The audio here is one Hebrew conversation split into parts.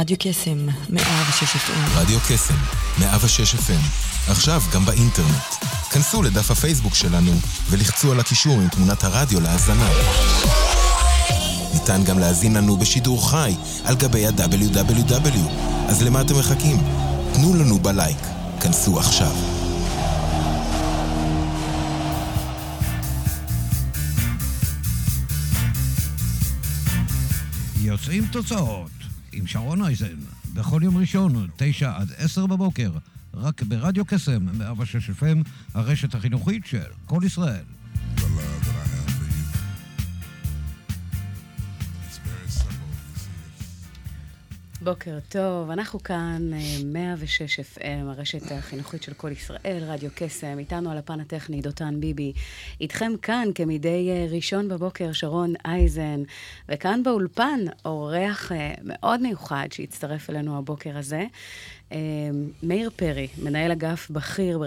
רדיו קסם 106 FM. רדיו קסם 106 FM. עכשיו גם באינטרנט. כנסו לדף הפייסבוק שלנו ולחצו על הקישור עם תמונת הרדיו להאזנה. ניתן גם להאזין לנו בשידור חי על גבי ה-www. אז למה אתם מחכים? תנו לנו בלייק. כנסו עכשיו. יוצאים תוצאות עם שרון אייזן בכל יום ראשון 9 עד 10 בבוקר רק ברדיו קסם 106 FM, הרשת החינוכית של כל ישראל. בוקר טוב, אנחנו כאן 106 FM, הרשת החינוכית של כל ישראל, רדיו קסם, איתנו על הפן הטכני, דותן ביבי, איתכם כאן כמדי ראשון בבוקר, שרון אייזן, וכאן באולפן אורח מאוד מיוחד שהצטרף אלינו הבוקר הזה, מאיר פרי, מנהל אגף בכיר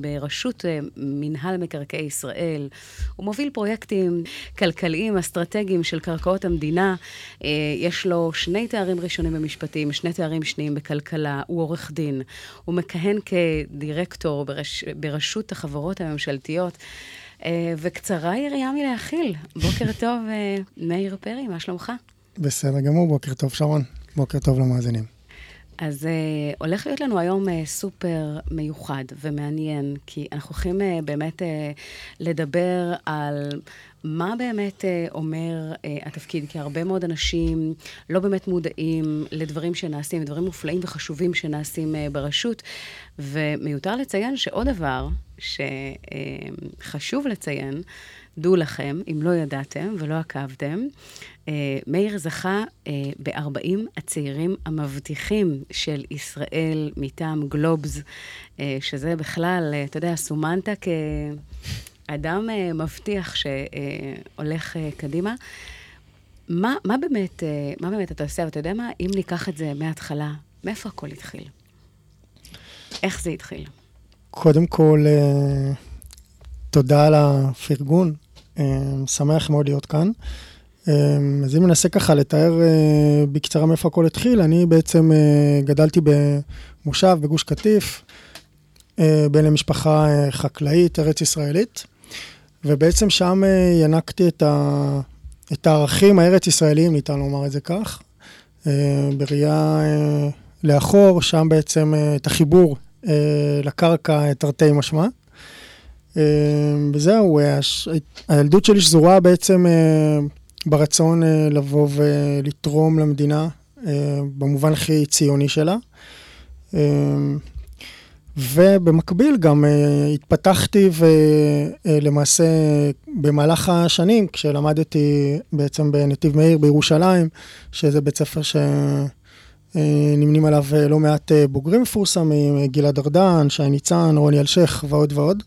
ברשות מנהל מקרקעי ישראל. הוא מוביל פרויקטים כלכליים אסטרטגיים של קרקעות המדינה. יש לו שני תארים ראשונים במשפטים, שני תארים שניים בכלכלה. הוא עורך דין. הוא מכהן כדירקטור ברשות החברות הממשלתיות. וקצרה יריעה מלהכיל. בוקר טוב, מאיר פרי, מה שלומך? בסדר גמור, בוקר טוב שרון. בוקר טוב למאזינים. אז הולך להיות לנו היום סופר מיוחד ומעניין, כי אנחנו הולכים באמת לדבר על מה באמת אומר התפקיד, כי הרבה מאוד אנשים לא באמת מודעים לדברים שנעשים, דברים מופלאים וחשובים שנעשים ברשות, ומיותר לציין שעוד דבר שחשוב לציין, דו לכם, אם לא ידעתם ולא עקבתם, מאיר זכה ב-40 הצעירים המבטיחים של ישראל מטעם גלובס, שזה בכלל, אתה יודע, סומנת כאדם מבטיח שהולך קדימה. מה באמת אתה עושה? ואתה יודע מה? אם ניקח את זה מההתחלה, מאיפה הכל התחיל? איך זה התחיל? קודם כל, תודה על הפרגון. שמח מאוד להיות כאן. אז אם ננסה ככה לתאר בקצרה מאיפה הכל התחיל, אני בעצם גדלתי במושב, בגוש קטיף, בין למשפחה חקלאית, ארץ ישראלית, ובעצם שם ינקתי את הערכים הארץ ישראליים, ניתן לומר את זה כך, בראייה לאחור, שם בעצם את החיבור לקרקע תרתי משמע. וזהו, הילדות שלי שזורה בעצם ברצון לבוא ולתרום למדינה, במובן הכי ציוני שלה. ובמקביל גם התפתחתי ולמעשה במהלך השנים, כשלמדתי בעצם בנתיב מאיר בירושלים, שזה בית ספר שנמנים עליו לא מעט בוגרים מפורסמים, גלעד ארדן, שי ניצן, רוני אלשך ועוד ועוד.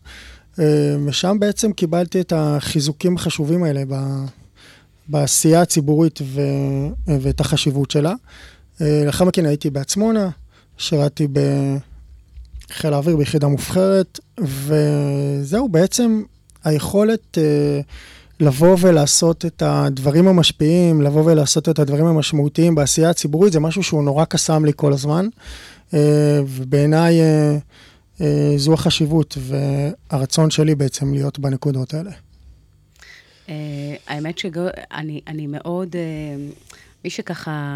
ושם בעצם קיבלתי את החיזוקים החשובים האלה בעשייה הציבורית ואת החשיבות שלה. לאחר מכן הייתי בעצמונה, שירתי בחיל האוויר ביחידה מובחרת, וזהו בעצם היכולת לבוא ולעשות את הדברים המשפיעים, לבוא ולעשות את הדברים המשמעותיים בעשייה הציבורית, זה משהו שהוא נורא קסם לי כל הזמן, ובעיניי זו החשיבות והרצון שלי בעצם להיות בנקודות האלה. האמת שאני מאוד, מי שככה,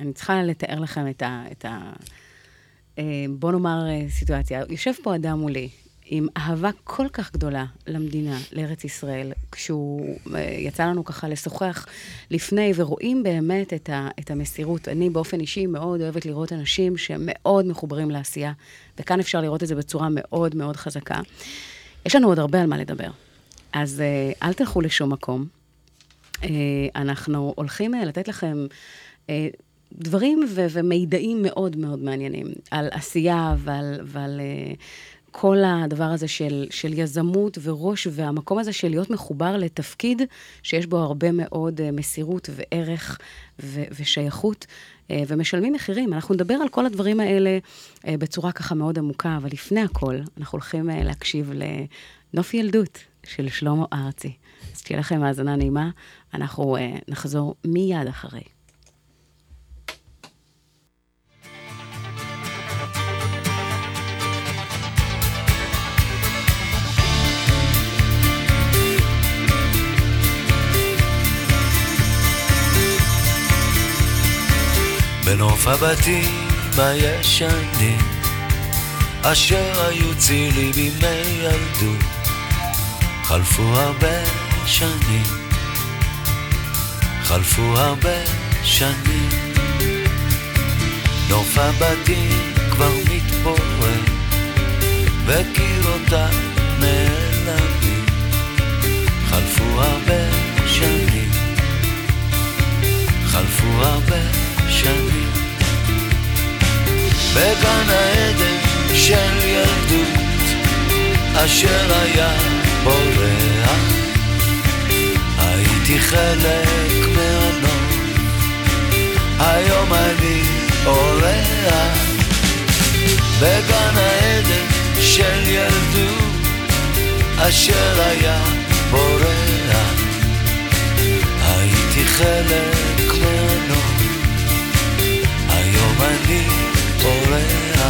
אני צריכה לתאר לכם את ה... בוא נאמר סיטואציה. יושב פה אדם מולי, עם אהבה כל כך גדולה למדינה, לארץ ישראל, כשהוא יצא לנו ככה לשוחח לפני, ורואים באמת את המסירות. אני באופן אישי מאוד אוהבת לראות אנשים שמאוד מחוברים לעשייה, וכאן אפשר לראות את זה בצורה מאוד מאוד חזקה. יש לנו עוד הרבה על מה לדבר, אז אל תלכו לשום מקום. אנחנו הולכים לתת לכם דברים ומידעים מאוד מאוד מעניינים, על עשייה ועל כל הדבר הזה של יזמות וראש, והמקום הזה של להיות מחובר לתפקיד שיש בו הרבה מאוד מסירות וערך ושייכות, ומשלמים מחירים. אנחנו נדבר על כל הדברים האלה בצורה ככה מאוד עמוקה, אבל לפני הכל אנחנו הולכים להקשיב לנוף ילדות של שלמה ארצי. אז תהיה לכם האזנה נעימה, אנחנו נחזור מיד אחרי. בנוף הבתים הישנים אשר היו צילי בימי ילדות, חלפו הרבה שנים, חלפו הרבה שנים. נוף הבתים כבר מתפורר וקירותיו נעלמים, חלפו הרבה שנים, חלפו הרבה שנים. בגן העדן של ילדות אשר היה בורח, הייתי חלק מהנוף, היום אני אורח. בגן העדן של ילדות אשר היה בורח, הייתי חלק מהנוף, היום אני אורח. Torera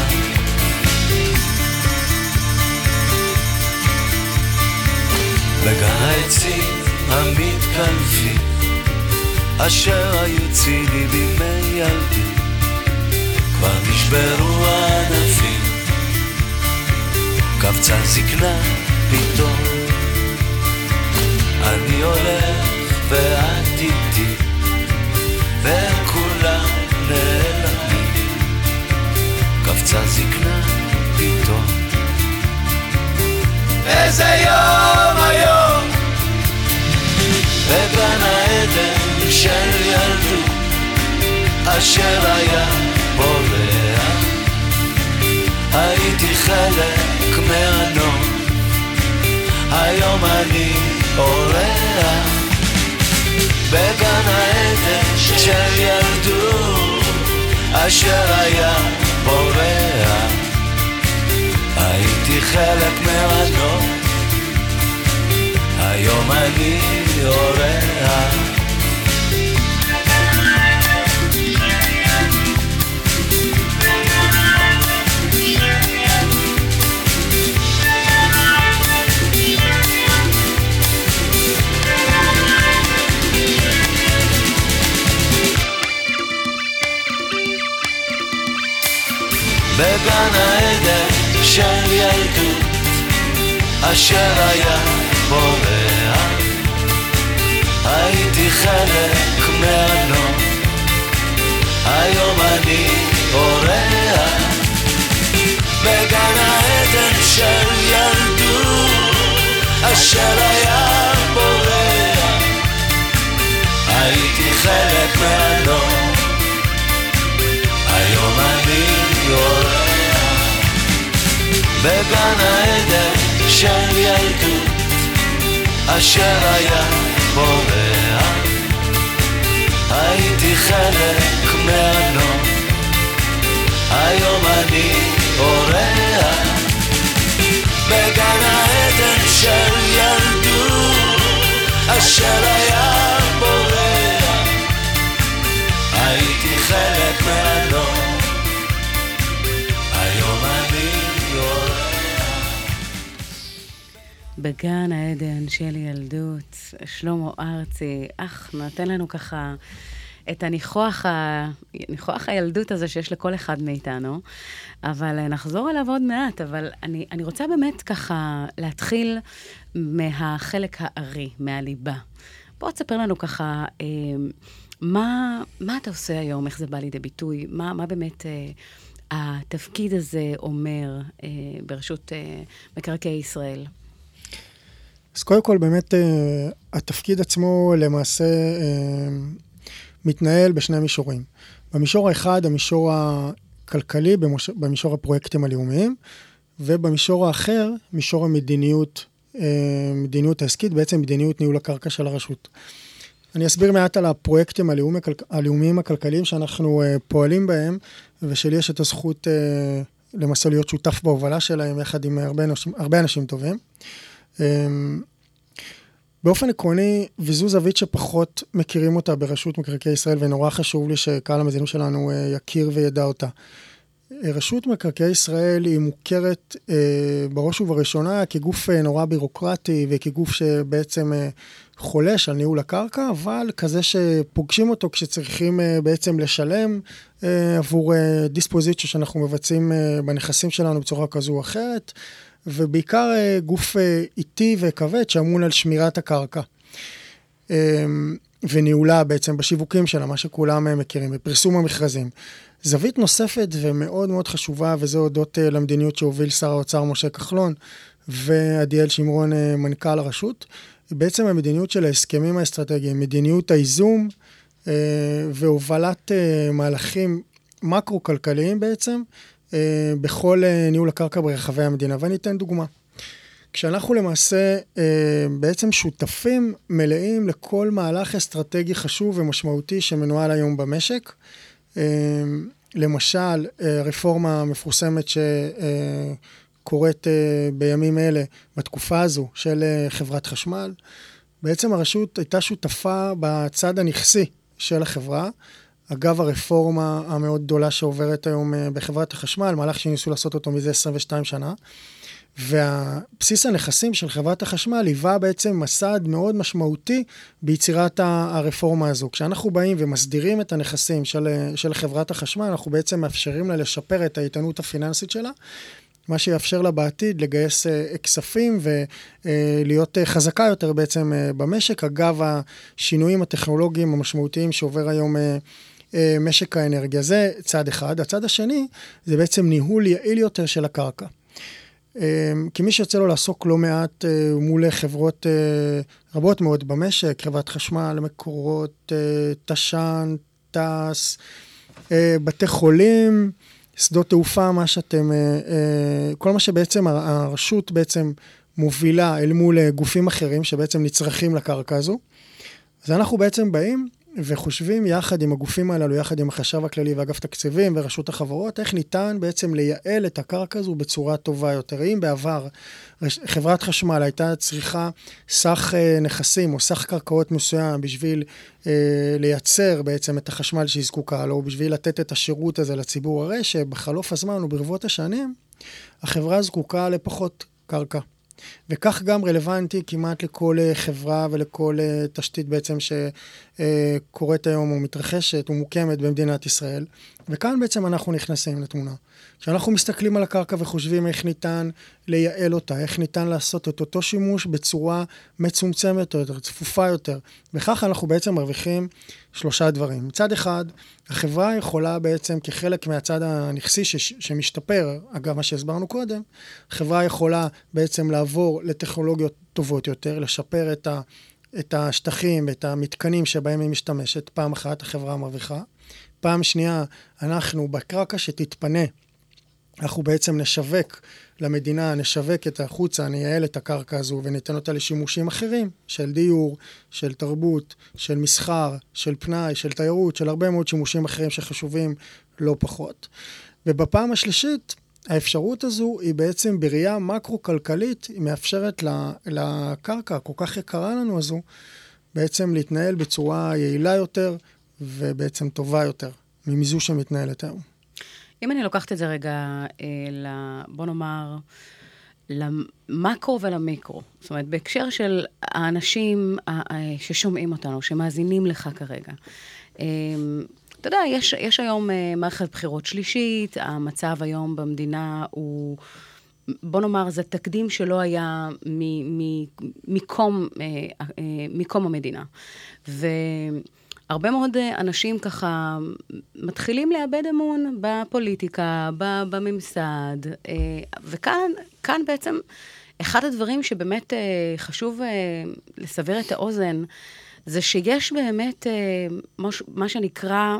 בגעצי עמית קלפי אשר יוציא לי בימייתי, כבר נשברו ענפים, קבצה זקנה פתאום, אני הולך ואת איתי וכולם נעלמים, קפצה זקנה פתאום. איזה יום היום, בגן העדן של ילדות אשר היה בורח, הייתי חלק מהנוף, היום אני אורח. בגן העדן של ילדות אשר היה בורח, הייתי חלק מהנוף, היום אני אורח. בגן העדן של ילדות אשר היה בורח, הייתי חלק מהנוף, היום אני אורח. בגן העדן של ילדות אשר היה בורח, הייתי חלק מהנוף, היום אני אורח. בגן העדן של ילדות אשר היה בורח, הייתי חלק מהנוף, היום אני אורח. בגן העדן של ילדות אשר היה בורח, הייתי חלק מהנוף, בגן העדן של ילדות. שלמה ארצי, נותן לנו ככה את הניחוח הילדות הזה שיש לכל אחד מאיתנו, אבל נחזור אליו עוד מעט. אבל אני רוצה באמת ככה להתחיל מהחלק הארי, מהליבה. בוא תספר לנו ככה, מה אתה עושה היום, איך זה בא לידי ביטוי, מה באמת התפקיד הזה אומר ברשות מקרקעי ישראל? אז קודם כל, באמת, התפקיד עצמו למעשה מתנהל בשני מישורים. במישור האחד, המישור הכלכלי, במישור הפרויקטים הלאומיים, ובמישור האחר, מישור המדיניות, מדיניות העסקית, בעצם מדיניות ניהול הקרקע של הרשות. אני אסביר מעט על הפרויקטים הלאומיים הכלכליים שאנחנו פועלים בהם, ושלי יש את הזכות למעשה להיות שותף בהובלה שלהם, יחד עם הרבה אנשים טובים. באופן עקרוני, וזו זווית שפחות מכירים אותה ברשות מקרקעי ישראל, ונורא חשוב לי שקהל המאזינים שלנו יכיר וידע אותה. רשות מקרקעי ישראל היא מוכרת בראש ובראשונה כגוף נורא בירוקרטי וכגוף שבעצם חולש על ניהול הקרקע, אבל כזה שפוגשים אותו כשצריכים בעצם לשלם עבור דיספוזיציה שאנחנו מבצעים בנכסים שלנו בצורה כזו או אחרת, ובעיקר גוף איטי וכבד שאמון על שמירת הקרקע. וניהולה בעצם בשיווקים שלה, מה שכולם מכירים, בפרסום המכרזים. זווית נוספת ומאוד מאוד חשובה, וזה הודות למדיניות שהוביל שר האוצר משה כחלון, ועדיאל שמרון מנכ"ל הרשות, היא בעצם המדיניות של ההסכמים האסטרטגיים, מדיניות האיזום, והובלת מהלכים מקרו-כלכליים בעצם, בכל ניהול הקרקע ברחבי המדינה. ואני אתן דוגמה. כשאנחנו למעשה בעצם שותפים מלאים לכל מהלך אסטרטגי חשוב ומשמעותי שמנוהל היום במשק, למשל רפורמה מפורסמת שקורית בימים אלה בתקופה הזו של חברת חשמל, בעצם הרשות הייתה שותפה בצד הנכסי של החברה, אגב הרפורמה המאוד גדולה שעוברת היום בחברת החשמל, מהלך שניסו לעשות אותו מזה 22 שנה, והבסיס הנכסים של חברת החשמל היווה בעצם מסד מאוד משמעותי ביצירת הרפורמה הזו. כשאנחנו באים ומסדירים את הנכסים של חברת החשמל, אנחנו בעצם מאפשרים לה לשפר את האיתנות הפיננסית שלה, מה שיאפשר לה בעתיד לגייס כספים ולהיות חזקה יותר בעצם במשק, אגב השינויים הטכנולוגיים המשמעותיים שעובר היום משק האנרגיה. זה צד אחד. הצד השני זה בעצם ניהול יעיל יותר של הקרקע. כי מי שיוצא לו לעסוק לא מעט מול חברות רבות מאוד במשק, חברת חשמל, מקורות, תשן, תס, בתי חולים, שדות תעופה, מה שאתם, כל מה שבעצם הרשות בעצם מובילה אל מול גופים אחרים שבעצם נצרכים לקרקע הזו. אז אנחנו בעצם באים וחושבים יחד עם הגופים הללו, יחד עם החשב הכללי ואגף תקציבים ורשות החברות, איך ניתן בעצם לייעל את הקרקע הזו בצורה טובה יותר. אם בעבר חברת חשמל הייתה צריכה סך נכסים או סך קרקעות מסוים בשביל לייצר בעצם את החשמל שהיא זקוקה לו, בשביל לתת את השירות הזה לציבור, הרי שבחלוף הזמן וברבות השנים, החברה זקוקה לפחות קרקע. וכך גם רלוונטי כמעט לכל חברה ולכל תשתית בעצם שקורית היום או מתרחשת ומוקמת במדינת ישראל. וכאן בעצם אנחנו נכנסים לתמונה. כשאנחנו מסתכלים על הקרקע וחושבים איך ניתן לייעל אותה, איך ניתן לעשות את אותו שימוש בצורה מצומצמת יותר, צפופה יותר. וכך אנחנו בעצם מרוויחים שלושה דברים. מצד אחד, החברה יכולה בעצם כחלק מהצד הנכסי שמשתפר, אגב מה שהסברנו קודם, החברה יכולה בעצם לעבור לטכנולוגיות טובות יותר, לשפר את השטחים, את המתקנים שבהם היא משתמשת. פעם אחת החברה מרוויחה. פעם שנייה, אנחנו בקרקע שתתפנה, אנחנו בעצם נשווק למדינה, נשווק את החוצה, נייעל את הקרקע הזו וניתן אותה לשימושים אחרים, של דיור, של תרבות, של מסחר, של פנאי, של תיירות, של הרבה מאוד שימושים אחרים שחשובים לא פחות. ובפעם השלישית, האפשרות הזו היא בעצם בראייה מקרו-כלכלית, היא מאפשרת לקרקע, כל כך יקרה לנו הזו, בעצם להתנהל בצורה יעילה יותר, ובעצם טובה יותר, ממיזו שמתנהלת היום. אם אני לוקחת את זה רגע, בוא נאמר, למקרו ולמיקרו, זאת אומרת, בהקשר של האנשים ששומעים אותנו, שמאזינים לך כרגע, אתה יודע, יש היום מערכת בחירות שלישית, המצב היום במדינה הוא, בוא נאמר, זה תקדים שלא היה מקום המדינה. הרבה מאוד אנשים ככה מתחילים לאבד אמון בפוליטיקה, בממסד, וכאן בעצם אחד הדברים שבאמת חשוב לסבר את האוזן, זה שיש באמת מה שנקרא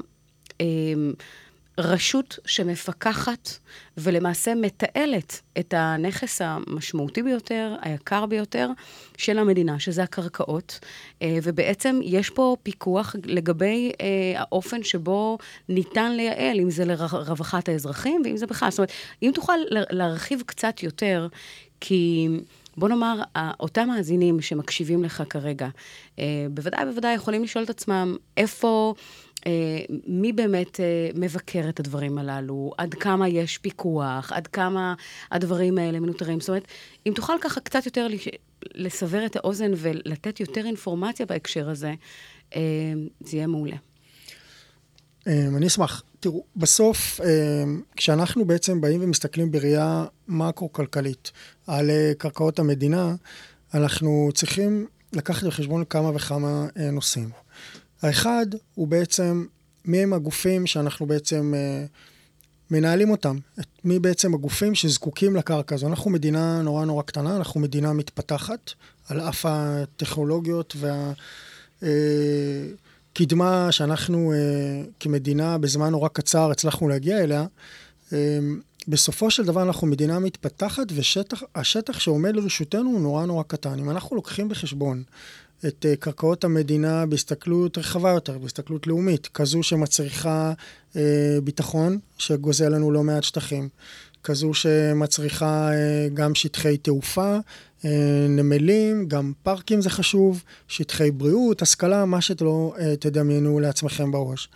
רשות שמפקחת ולמעשה מתעלת את הנכס המשמעותי ביותר, היקר ביותר של המדינה, שזה הקרקעות, ובעצם יש פה פיקוח לגבי האופן שבו ניתן לייעל, אם זה לרווחת האזרחים ואם זה בכלל. זאת אומרת, אם תוכל להרחיב קצת יותר, כי בוא נאמר, אותם מאזינים שמקשיבים לך כרגע, בוודאי יכולים לשאול את עצמם איפה מי באמת מבקר את הדברים הללו, עד כמה יש פיקוח, עד כמה הדברים האלה מנותרים. זאת אומרת, אם תוכל ככה קצת יותר לסבר את האוזן ולתת יותר אינפורמציה בהקשר הזה, זה יהיה מעולה. אני אשמח. תראו, בסוף, כשאנחנו בעצם באים ומסתכלים בראייה מקרו-כלכלית על קרקעות המדינה, אנחנו צריכים לקחת בחשבון כמה וכמה נושאים. האחד הוא בעצם מי הם הגופים שאנחנו בעצם מנהלים אותם, מי בעצם הגופים שזקוקים לקרקע הזו. אנחנו מדינה נורא נורא קטנה, אנחנו מדינה מתפתחת, על אף הטכנולוגיות והקדמה שאנחנו כמדינה בזמן נורא קצר הצלחנו להגיע אליה. בסופו של דבר אנחנו מדינה מתפתחת, והשטח שעומד לרשותנו הוא נורא נורא קטן. אם אנחנו לוקחים בחשבון את קרקעות המדינה בהסתכלות רחבה יותר, בהסתכלות לאומית, כזו שמצריכה ביטחון, שגוזל לנו לא מעט שטחים, כזו שמצריכה גם שטחי תעופה, נמלים, גם פארקים זה חשוב, שטחי בריאות, השכלה, מה שלא תדמיינו לעצמכם בראש.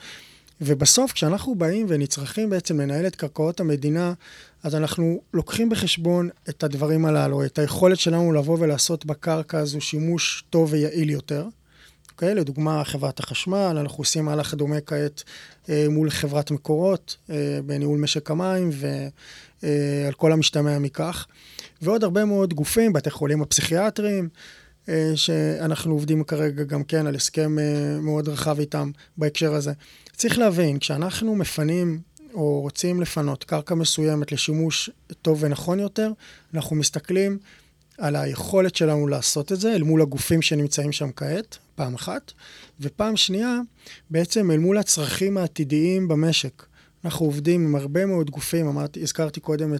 ובסוף, כשאנחנו באים ונצרכים בעצם לנהל את קרקעות המדינה, אז אנחנו לוקחים בחשבון את הדברים הללו, את היכולת שלנו לבוא ולעשות בקרקע הזו שימוש טוב ויעיל יותר. אוקיי? לדוגמה, חברת החשמל, אנחנו עושים מהלך דומה כעת מול חברת מקורות, בניהול משק המים ועל כל המשתמע מכך. ועוד הרבה מאוד גופים, בתי חולים הפסיכיאטריים, שאנחנו עובדים כרגע גם כן על הסכם מאוד רחב איתם בהקשר הזה. צריך להבין, כשאנחנו מפנים או רוצים לפנות קרקע מסוימת לשימוש טוב ונכון יותר, אנחנו מסתכלים על היכולת שלנו לעשות את זה, אל מול הגופים שנמצאים שם כעת, פעם אחת, ופעם שנייה, בעצם אל מול הצרכים העתידיים במשק. אנחנו עובדים עם הרבה מאוד גופים, הזכרתי קודם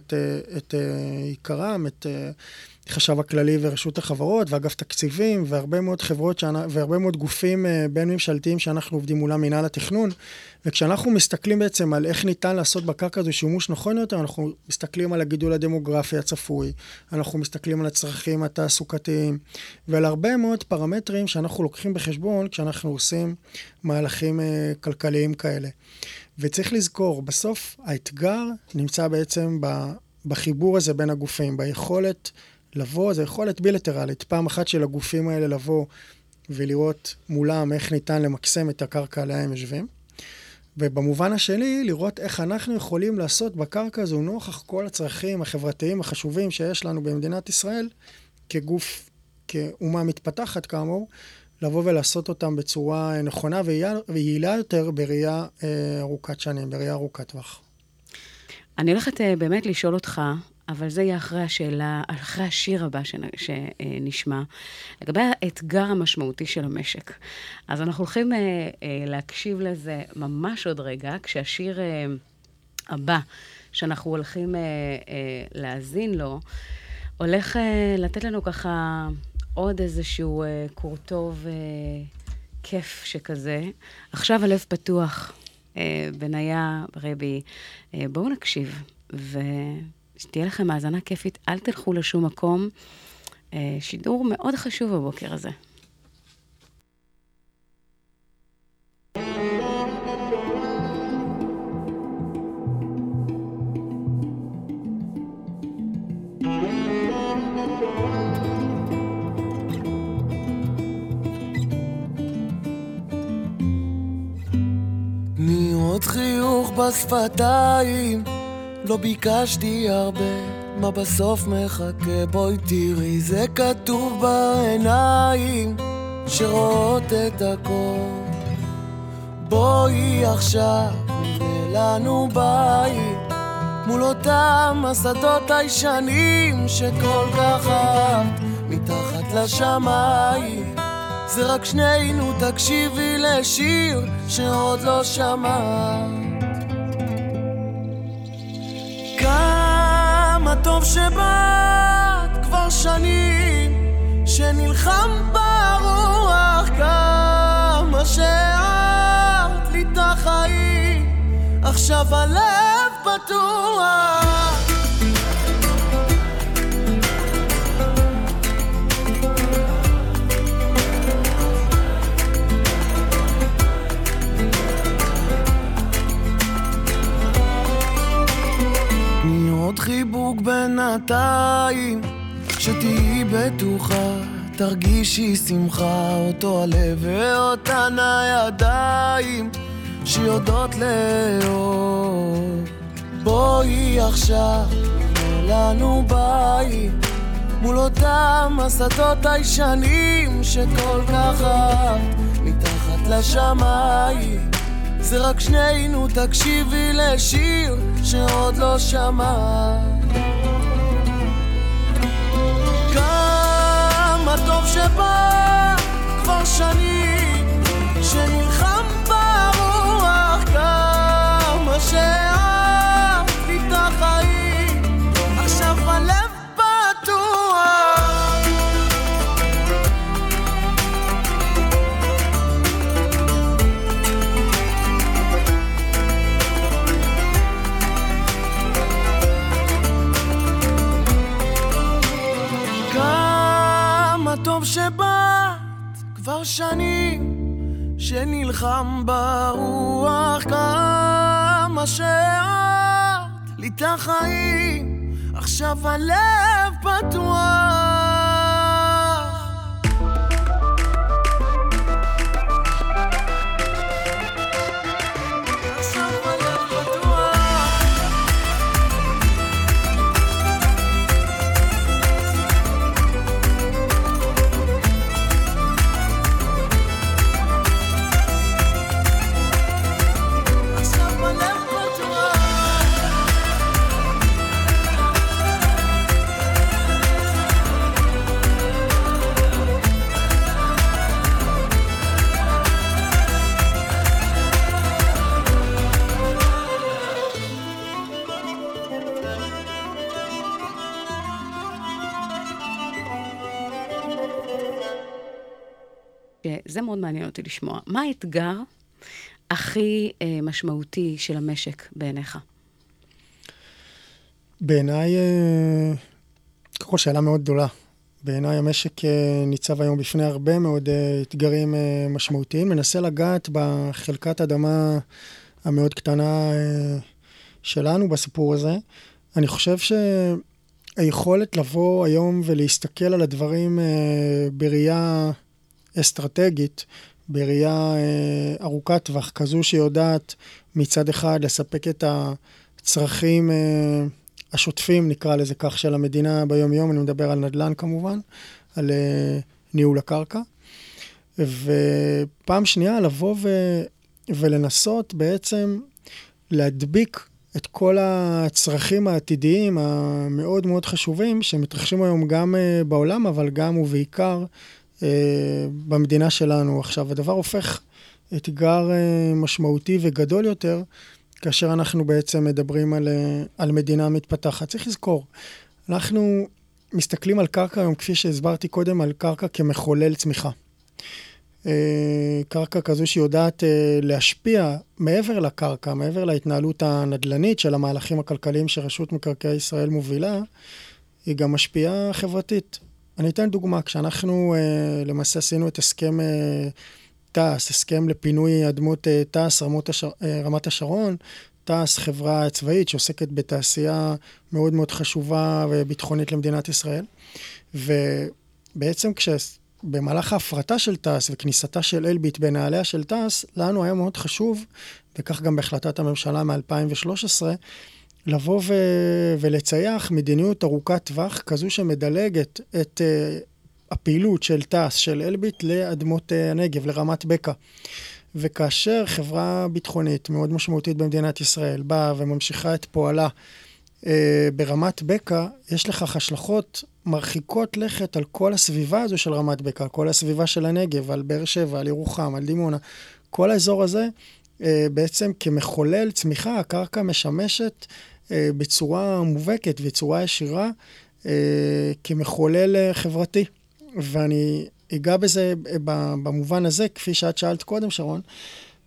את עיקרם, את חשב הכללי ורשות החברות, ואגף תקציבים, והרבה מאוד חברות, והרבה מאוד גופים בין ממשלתיים שאנחנו עובדים מולם מנהל התכנון, וכשאנחנו מסתכלים בעצם על איך ניתן לעשות בקרקע הזו שימוש נכון יותר, אנחנו מסתכלים על הגידול הדמוגרפי הצפוי, אנחנו מסתכלים על הצרכים התעסוקתיים, ועל הרבה מאוד פרמטרים שאנחנו לוקחים בחשבון כשאנחנו עושים מהלכים כלכליים כאלה. וצריך לזכור, בסוף האתגר נמצא בעצם בחיבור הזה בין הגופים, ביכולת לבוא, זה יכולת בילטרלית, פעם אחת של הגופים האלה לבוא ולראות מולם איך ניתן למקסם את הקרקע עליה הם יושבים, ובמובן השני לראות איך אנחנו יכולים לעשות בקרקע הזו נוכח כל הצרכים החברתיים החשובים שיש לנו במדינת ישראל, כגוף, כאומה מתפתחת כאמור, לבוא ולעשות אותם בצורה נכונה ויעילה יותר בראייה ארוכת שנים, בראייה ארוכת טווח. אני הולכת באמת לשאול אותך, אבל זה יהיה אחרי השאלה, אחרי השיר הבא שנשמע, לגבי האתגר המשמעותי של המשק. אז אנחנו הולכים להקשיב לזה ממש עוד רגע, כשהשיר הבא שאנחנו הולכים להזין לו, הולך לתת לנו ככה עוד איזשהו קורטוב כיף שכזה. עכשיו הלב פתוח, בניה רבי, בואו נקשיב ו... שתהיה לכם האזנה כיפית, אל תלכו לשום מקום. שידור מאוד חשוב הבוקר הזה. נראות חיוך בשפתיים, לא ביקשתי הרבה, מה בסוף מחכה, בואי תראי, זה כתוב בעיניים שרואות את הכל. בואי עכשיו נבנה לנו בית מול אותם השדות הישנים שכל כך אהבת, מתחת לשמיים זה רק שנינו, תקשיבי לשיר שעוד לא שמעת. כמה טוב שבאת, כבר שנים שנלחם ברוח, כמה שערת לי את החיים, עכשיו הלב פתוח. שנתיים, שתהי בטוחה, תרגישי שמחה, אותו הלב ואותן הידיים שיודעות לאהוב. בואי עכשיו לנו ביי, מול אותם הסתות הישנים שכל כך מתחת לשמיים, זה רק שנינו, תקשיבי לשיר שעוד לא שמע. כמה טוב שבא כבר שנים שנלחם ברוח, כמה שאהבת לי את החיים, עכשיו הלב בטוח. טוב שבאת כבר שנים שנלחם ברוח, כמה שאת לי את החיים, עכשיו הלב פתוח. עכשיו הלב זה מאוד מעניין אותי לשמוע. מה האתגר הכי משמעותי של המשק בעיניך? בעיניי, ככל שאלה מאוד גדולה, בעיניי המשק ניצב היום בפני הרבה מאוד אתגרים משמעותיים. מנסה לגעת בחלקת אדמה המאוד קטנה שלנו בסיפור הזה. אני חושב שהיכולת לבוא היום ולהסתכל על הדברים בראייה אסטרטגית, בראייה ארוכת טווח, כזו שיודעת מצד אחד לספק את הצרכים השוטפים, נקרא לזה כך, של המדינה ביום יום, אני מדבר על נדל"ן כמובן, על ניהול הקרקע, ופעם שנייה לבוא ולנסות בעצם להדביק את כל הצרכים העתידיים המאוד מאוד חשובים, שמתרחשים היום גם בעולם, אבל גם ובעיקר במדינה שלנו עכשיו. הדבר הופך אתגר משמעותי וגדול יותר, כאשר אנחנו בעצם מדברים על מדינה מתפתחת. צריך לזכור, אנחנו מסתכלים על קרקע היום, כפי שהסברתי קודם, על קרקע כמחולל צמיחה. קרקע כזו שיודעת להשפיע מעבר לקרקע, מעבר להתנהלות הנדלנית של המהלכים הכלכליים שרשות מקרקעי ישראל מובילה, היא גם משפיעה חברתית. אני אתן דוגמה, כשאנחנו למעשה עשינו את הסכם תעש, הסכם לפינוי אדמות תעש, רמת השרון, תעש חברה צבאית שעוסקת בתעשייה מאוד מאוד חשובה וביטחונית למדינת ישראל, ובעצם במהלך ההפרטה של תעש וכניסתה של אלביט בנעליה של תעש, לנו היה מאוד חשוב, וכך גם בהחלטת הממשלה מ-2013, לבוא ולצייח מדיניות ארוכת טווח, כזו שמדלגת את הפעילות של תעש, של אלביט, לאדמות הנגב, לרמת בקע. וכאשר חברה ביטחונית מאוד משמעותית במדינת ישראל באה וממשיכה את פועלה ברמת בקע, יש לכך השלכות מרחיקות לכת על כל הסביבה הזו של רמת בקע, על כל הסביבה של הנגב, על באר שבע, על ירוחם, על דימונה. כל האזור הזה בעצם כמחולל צמיחה, הקרקע משמשת בצורה מובהקת ובצורה ישירה כמחולל חברתי. ואני אגע בזה במובן הזה, כפי שאת שאלת קודם, שרון,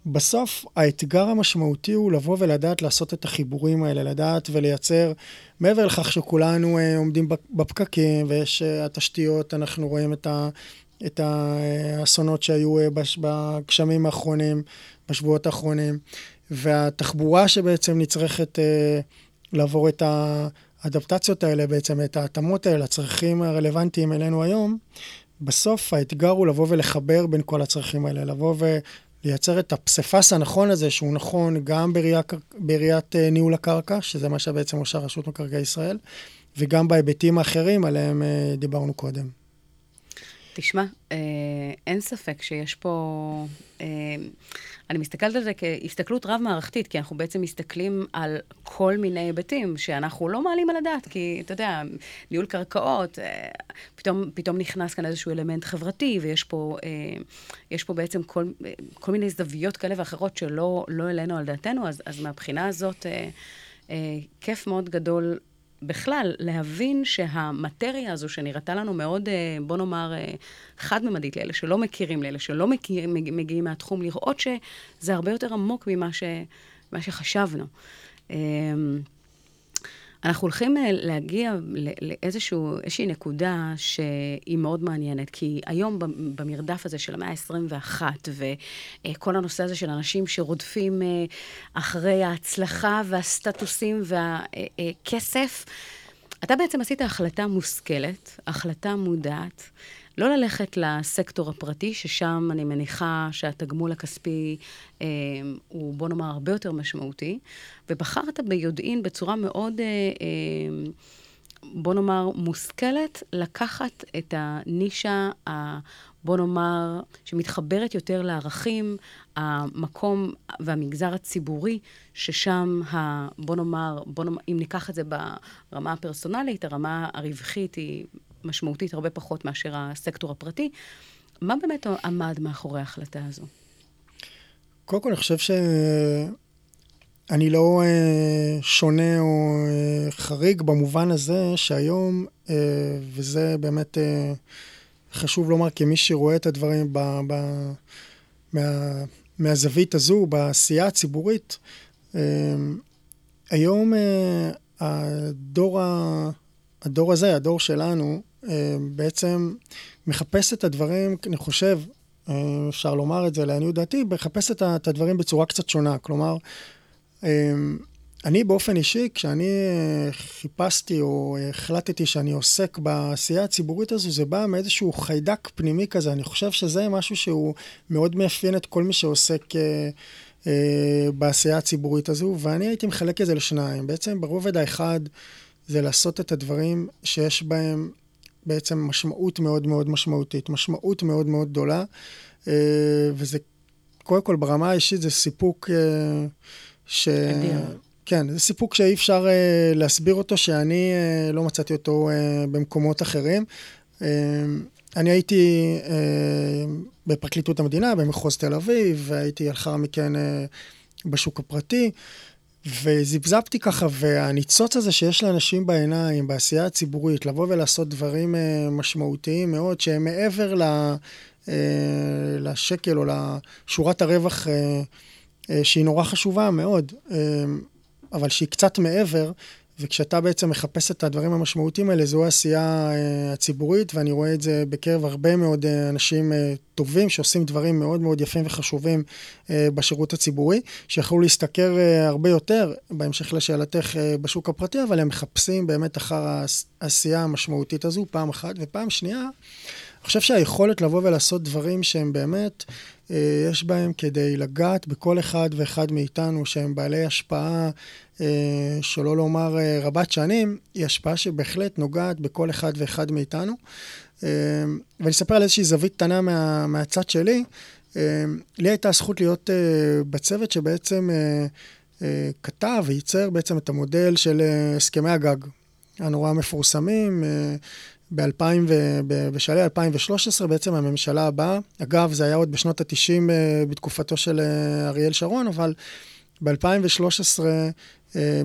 בסוף האתגר המשמעותי הוא לבוא ולדעת לעשות את החיבורים האלה, לדעת ולייצר, מעבר לכך שכולנו עומדים בפקקים ויש התשתיות, אנחנו רואים את האסונות שהיו בגשמים האחרונים, בשבועות האחרונים, והתחבורה שבעצם נצרכת לעבור את האדפטציות האלה בעצם, את ההתאמות האלה, הצרכים הרלוונטיים אלינו היום, בסוף האתגר הוא לבוא ולחבר בין כל הצרכים האלה, לבוא ולייצר את הפספס הנכון הזה, שהוא נכון גם בראיית ניהול הקרקע, שזה מה שבעצם עושה רשות מקרקעי ישראל, וגם בהיבטים האחרים עליהם דיברנו קודם. תשמע, אין ספק שיש פה, אני מסתכלת על זה כהסתכלות רב-מערכתית, כי אנחנו בעצם מסתכלים על כל מיני היבטים שאנחנו לא מעלים על הדעת, כי אתה יודע, ניהול קרקעות, פתאום נכנס כאן איזשהו אלמנט חברתי, ויש פה, בעצם כל מיני זוויות כאלה ואחרות שלא אלינו על דעתנו, אז מהבחינה הזאת, כיף מאוד גדול, בכלל, להבין שהמטריה הזו שנראתה לנו מאוד, בוא נאמר, חד-ממדית לאלה שלא מכירים, לאלה שלא מגיעים מהתחום, לראות שזה הרבה יותר עמוק ממה שחשבנו. אנחנו הולכים להגיע לאיזושהי נקודה שהיא מאוד מעניינת, כי היום במרדף הזה של המאה ה-21, וכל הנושא הזה של אנשים שרודפים אחרי ההצלחה והסטטוסים והכסף, אתה בעצם עשית החלטה מושכלת, החלטה מודעת, לא ללכת לסקטור הפרטי, ששם אני מניחה שהתגמול הכספי הוא, בוא נאמר, הרבה יותר משמעותי, ובחרת ביודעין בצורה מאוד, בוא נאמר, מושכלת, לקחת את הנישה, בוא נאמר, שמתחברת יותר לערכים, המקום והמגזר הציבורי, ששם, בוא נאמר, אם ניקח את זה ברמה הפרסונלית, הרמה הרווחית היא משמעותית הרבה פחות מאשר הסקטור הפרטי. מה באמת עמד מאחורי ההחלטה הזו? קודם כל, אני חושב שאני לא שונה או חריג במובן הזה שהיום, וזה באמת חשוב לומר, כמי שרואה את הדברים מהזווית הזו, בעשייה הציבורית, היום הדור הזה, הדור שלנו, בעצם מחפש את הדברים, אני חושב, אפשר לומר את זה, לעניות דעתי, מחפש את הדברים בצורה קצת שונה. כלומר, אני באופן אישי, כשאני חיפשתי או החלטתי שאני עוסק בעשייה הציבורית הזו, זה בא מאיזשהו חיידק פנימי כזה. אני חושב שזה משהו שהוא מאוד מאפיין את כל מי שעוסק בעשייה הציבורית הזו, ואני הייתי מחלק את זה לשניים. בעצם ברובד האחד, זה לעשות את הדברים שיש בהם בעצם משמעות מאוד מאוד משמעותית, משמעות מאוד מאוד גדולה, וזה קודם כל ברמה האישית זה סיפוק כן, זה סיפוק שאי אפשר להסביר אותו, שאני לא מצאתי אותו במקומות אחרים. אני הייתי בפרקליטות המדינה, במחוז תל אביב, והייתי לאחר מכן בשוק הפרטי, וזיבזבתי ככה, והניצוץ הזה שיש לאנשים בעיניים, בעשייה הציבורית, לבוא ולעשות דברים משמעותיים מאוד, שהם מעבר לשקל או לשורת הרווח, שהיא נורא חשובה מאוד, אבל שהיא קצת מעבר, וכשאתה בעצם מחפש את הדברים המשמעותיים האלה, זו העשייה הציבורית, ואני רואה את זה בקרב הרבה מאוד אנשים טובים, שעושים דברים מאוד מאוד יפים וחשובים בשירות הציבורי, שיכולו להסתכר הרבה יותר, בהמשך לשאלתך, בשוק הפרטי, אבל הם מחפשים באמת אחר העשייה המשמעותית הזו, פעם אחת, ופעם שנייה, אני חושב שהיכולת לבוא ולעשות דברים שהם באמת, יש בהם כדי לגעת בכל אחד ואחד מאיתנו, שהם בעלי השפעה, שלא לומר רבת שנים, היא השפעה שבהחלט נוגעת בכל אחד ואחד מאיתנו. ואני אספר על איזושהי זווית קטנה מהצד שלי. לי הייתה הזכות להיות בצוות שבעצם כתב וייצר בעצם את המודל של הסכמי הגג. הנורא מפורסמים, בשלהי 2013 בעצם הממשלה הבאה, אגב זה היה עוד בשנות ה-90 בתקופתו של אריאל שרון, אבל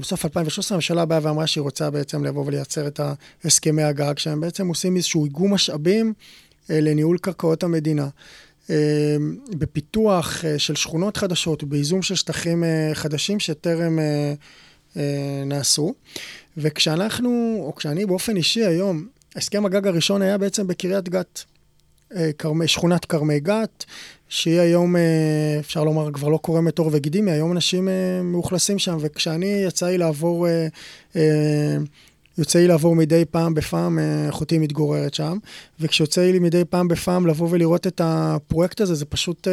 בסוף 2013 הממשלה באה ואמרה שהיא רוצה בעצם לבוא ולייצר את הסכמי הגג, שהם בעצם עושים איזשהו איגום משאבים לניהול קרקעות המדינה, בפיתוח של שכונות חדשות, בייזום של שטחים חדשים שטרם נעשו, כשאני באופן אישי היום, הסכם הגג הראשון היה בעצם בקריית גת, שכונת כרמי גת, שהיא היום, אפשר לומר, כבר לא קורמת עור וגידים, היום אנשים מאוכלסים שם, וכשאני יצא לי לעבור יוצא לי לעבור מדי פעם בפעם, אחותי מתגוררת שם, וכשיוצא לי מדי פעם בפעם לבוא ולראות את הפרויקט הזה, זה פשוט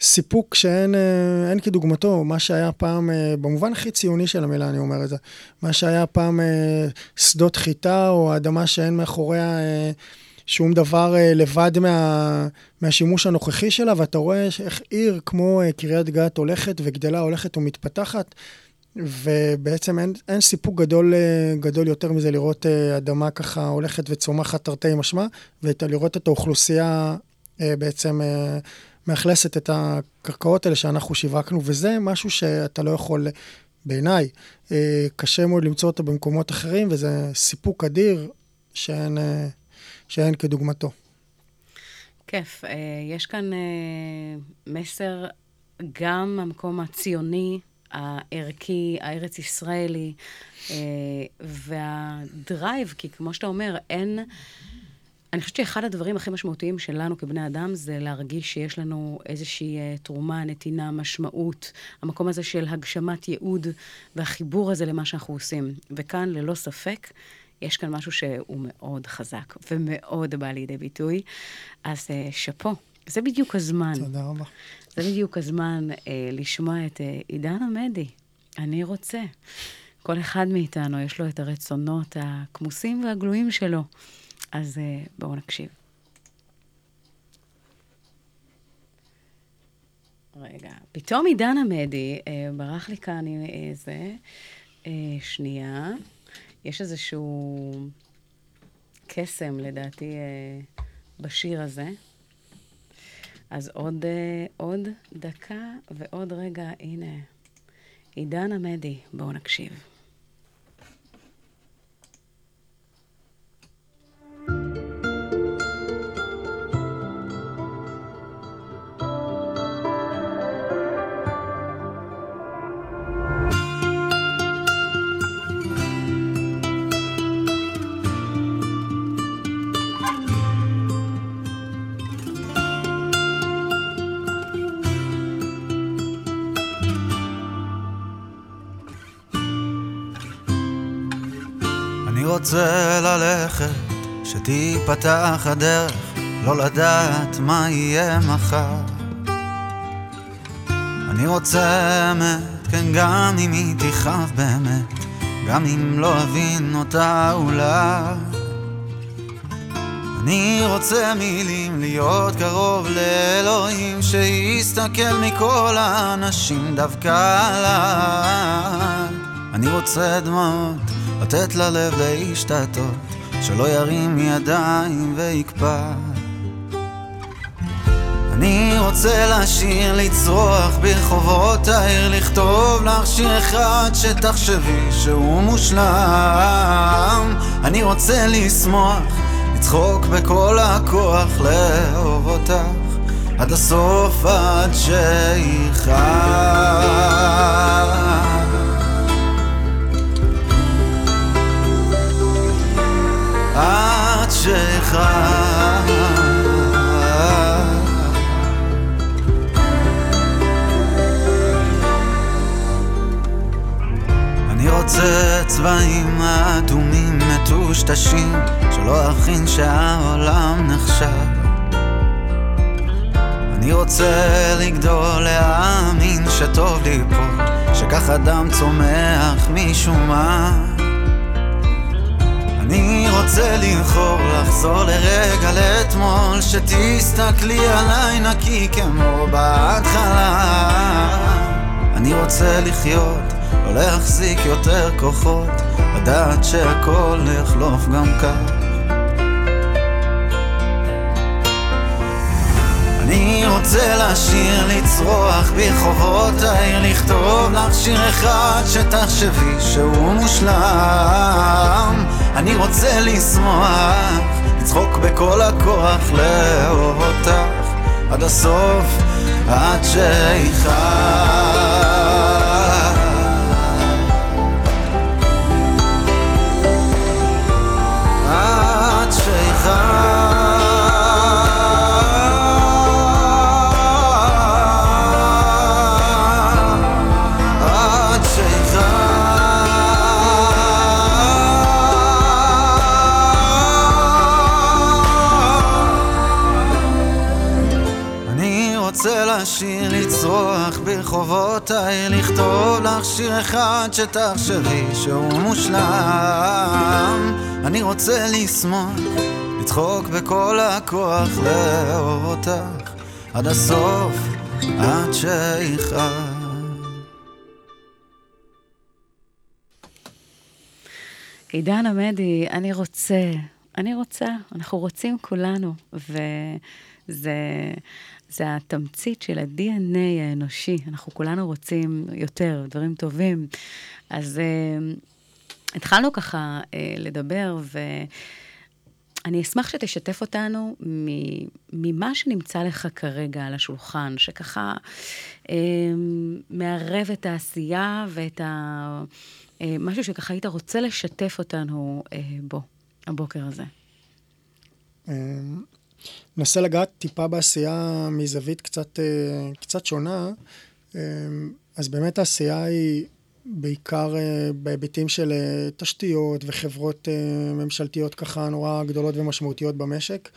סיפוק שאין כדוגמתו. מה שהיה פעם, במובן הכי ציוני של המילה אני אומר את זה, מה שהיה פעם שדות חיטה או אדמה שאין מאחוריה שום דבר לבד מהשימוש הנוכחי שלה, ואתה רואה איך עיר כמו קריית גת הולכת וגדלה, הולכת ומתפתחת, ובעצם אין סיפוק גדול יותר מזה לראות אדמה ככה הולכת וצומחת תרתי משמע, ולראות את האוכלוסייה בעצם מאכלסת את הקרקעות האלה שאנחנו שיווקנו, וזה משהו שאתה לא יכול, בעיניי, קשה מאוד למצוא אותו במקומות אחרים, וזה סיפוק אדיר שאין כדוגמתו. כיף. יש כאן מסר גם המקום הציוני, הערכי, הארץ ישראלי, והדרייב, כי כמו שאתה אומר, אני חושבת שאחד הדברים הכי משמעותיים שלנו כבני אדם, זה להרגיש שיש לנו איזושהי תרומה, נתינה, משמעות, המקום הזה של הגשמת ייעוד, והחיבור הזה למה שאנחנו עושים. וכאן, ללא ספק, יש כאן משהו שהוא מאוד חזק, ומאוד בא לידי ביטוי. אז שפו, זה בדיוק הזמן. תודה רבה. זה בדיוק הזמן לשמוע את עידן עמדי. אני רוצה. כל אחד מאיתנו יש לו את הרצונות הכמוסים והגלויים שלו. אז בואו נקשיב. רגע, פתאום עידן עמדי, ברח לי כאן איזה, שנייה, יש איזשהו קסם לדעתי בשיר הזה. אז עוד דקה ועוד רגע, הנה, עידן עמדי, בואו נקשיב. אני רוצה ללכת, שתיפתח הדרך, לא לדעת מה יהיה מחר. אני רוצה אמת, כן גם אם היא תיכף באמת, גם אם לא אבין אותה אולי. אני רוצה מילים, להיות קרוב לאלוהים, שיסתכל מכל האנשים דווקא עליי. אני רוצה דמעות, לתת ללב להשתתות, שלא ירים ידיים ויקפא. אני רוצה לשיר, לצרוח ברחובות העיר, לכתוב לך שיר אחד שתחשבי שהוא מושלם. אני רוצה לשמוח, לצחוק בכל הכוח, לאהוב אותך עד הסוף, עד שיחד. עד שחד, אני רוצה צבעים אדומים מטושטשים, שלא אכין שהעולם נחשב. אני רוצה לגדול, להאמין שטוב לי פה, שכך אדם צומח משום מה. אני רוצה לבחור, לחזור לרגע לאתמול, שתסתכלי עליי נקי כמו בהתחלה. אני רוצה לחיות, לא להחזיק יותר כוחות, לדעת שהכל יחלוף גם כך. אני רוצה לשיר, לצרוח ברחובות העיר, לכתוב לך שיר אחד שתחשבי שהוא מושלם. אני רוצה לשמוח, לצחוק בכל הכוח, לאהוב אותך עד הסוף, עד שיחד. עד שיחד. לשיר, לצרוח ברחובותיי, לכתוב לך שיר אחד שתחשרי שהוא מושלם. אני רוצה לשמוח, לצחוק בכל הכוח, לאהוב אותך עד הסוף, עד שיחד. עידן עמדי, אני רוצה, אני רוצה, אנחנו רוצים כולנו, וזה התמצית של ה-DNA האנושי, אנחנו כולנו רוצים יותר, דברים טובים. אז התחלנו ככה לדבר, ואני אשמח שתשתף אותנו ממה שנמצא לך כרגע על השולחן, שככה מערב את העשייה ואת ה... משהו שככה היית רוצה לשתף אותנו בו, הבוקר הזה. נסה לגעת טיפה בעשייה מזווית קצת שונה. אז באמת העשייה היא בעיקר בהיבטים של תשתיות וחברות ממשלתיות ככה נורא גדולות ומשמעותיות במשק.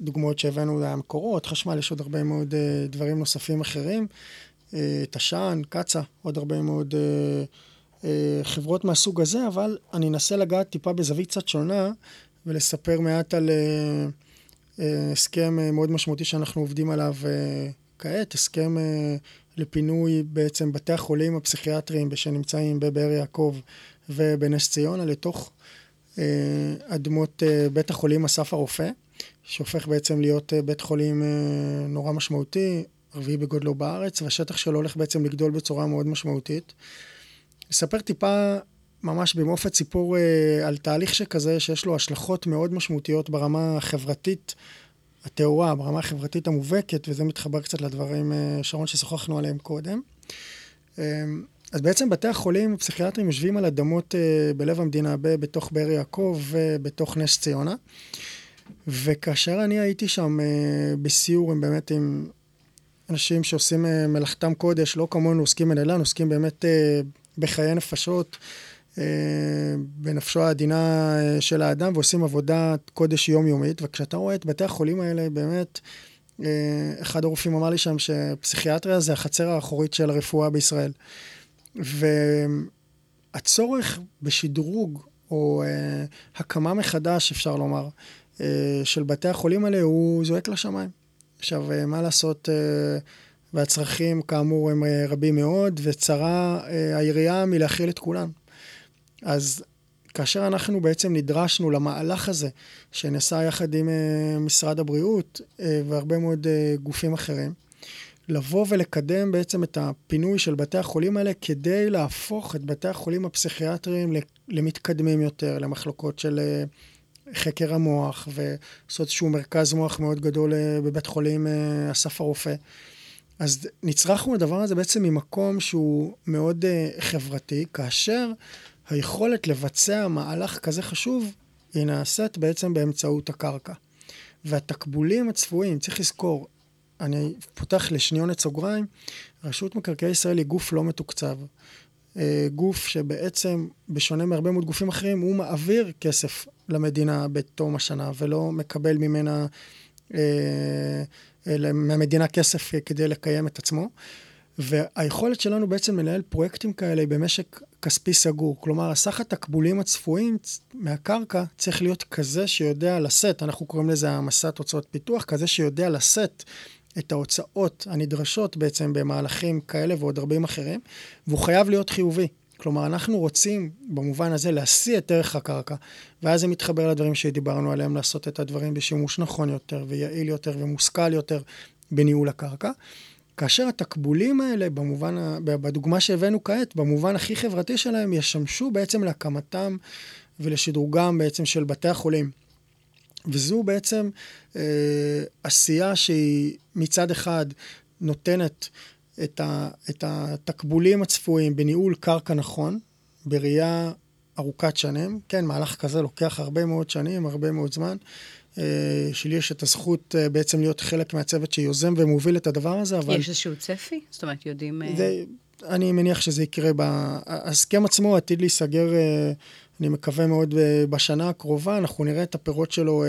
דוגמאות שהבאנו למקורות, חשמל, יש עוד הרבה מאוד דברים נוספים אחרים. תשן, קצה, עוד הרבה מאוד חברות מהסוג הזה, אבל אני אנסה לגעת טיפה בזווית קצת שונה, ולספר מעט על הסכם מאוד משמעותי שאנחנו עובדים עליו כעת, הסכם לפינוי בעצם בתי החולים הפסיכיאטריים, שנמצאים בבאר יעקב ובנס ציונה, לתוך אדמות בית החולים אסף הרופא, שהופך בעצם להיות בית חולים נורא משמעותי, רביעי בגודלו בארץ, והשטח שלו הולך בעצם לגדול בצורה מאוד משמעותית. אספר טיפה, ממש במופת סיפור, על תהליך שכזה, שיש לו השלכות מאוד משמעותיות ברמה החברתית התאורה, ברמה החברתית המובהקת, וזה מתחבר קצת לדברים, שרון, ששוחחנו עליהם קודם. אז בעצם בתי החולים הפסיכיאטרים יושבים על אדמות בלב המדינה, בתוך באר יעקב ובתוך נס ציונה, וכאשר אני הייתי שם בסיור, הם באמת עם... אנשים שעושים מלאכתם קודש, לא כמונו, עוסקים אלינו, עוסקים באמת בחיי נפשות, בנפשו העדינה של האדם, ועושים עבודת קודש יומיומית, וכשאתה רואה את בתי החולים האלה, באמת, אחד הרופאים אמר לי שם, שפסיכיאטריה זה החצר האחורית של הרפואה בישראל, והצורך בשדרוג, או הקמה מחדש, אפשר לומר, של בתי החולים האלה, הוא זועק לשמיים. עכשיו, מה לעשות, והצרכים כאמור הם רבים מאוד, וצרה העירייה מלהכיל את כולן. אז כאשר אנחנו בעצם נדרשנו למהלך הזה, שנעשה יחד עם משרד הבריאות והרבה מאוד גופים אחרים, לבוא ולקדם בעצם את הפינוי של בתי החולים האלה, כדי להפוך את בתי החולים הפסיכיאטריים למתקדמים יותר, למחלוקות של... חקר המוח, ועשות איזשהו מרכז מוח מאוד גדול בבית חולים אסף הרופא. אז נצרכנו הדבר הזה בעצם ממקום שהוא מאוד חברתי, כאשר היכולת לבצע מהלך כזה חשוב, היא נעשית בעצם באמצעות הקרקע. והתקבולים הצפויים, צריך לזכור, אני פותח לשניונת סוגריים, רשות מקרקעי ישראל היא גוף לא מתוקצב. גוף שבעצם, בשונה מהרבה מאוד גופים אחרים, הוא מעביר כסף למדינה בתום השנה, ולא מקבל ממנה, מהמדינה כסף כדי לקיים את עצמו. והיכולת שלנו בעצם לנהל פרויקטים כאלה במשק כספי סגור. כלומר, הסך התקבולים הצפויים מהקרקע צריך להיות כזה שיודע לשאת, אנחנו קוראים לזה המסת הוצאות פיתוח, כזה שיודע לשאת את ההוצאות הנדרשות בעצם במהלכים כאלה ועוד רבים אחרים, והוא חייב להיות חיובי. כלומר, אנחנו רוצים במובן הזה להשיא את ערך הקרקע, ואז זה מתחבר לדברים שדיברנו עליהם, לעשות את הדברים בשימוש נכון יותר, ויעיל יותר, ומושכל יותר בניהול הקרקע. כאשר התקבולים האלה, בדוגמה שהבאנו כעת, במובן הכי חברתי שלהם, ישמשו בעצם להקמתם ולשדרוגם בעצם של בתי החולים. וזו בעצם עשייה שהיא מצד אחד נותנת את התקבולים הצפויים בניהול קרקע נכון, בראייה ארוכת שנים. כן, מהלך כזה לוקח הרבה מאוד שנים, הרבה מאוד זמן. שלי יש את הזכות בעצם להיות חלק מהצוות שיוזם ומוביל את הדבר הזה. אבל... יש איזשהו צפי? זאת אומרת, יודעים... זה, אני מניח שזה יקרה. ההסכם עצמו עתיד להיסגר אני מקווה מאוד בשנה הקרובה, אנחנו נראה את הפירות שלו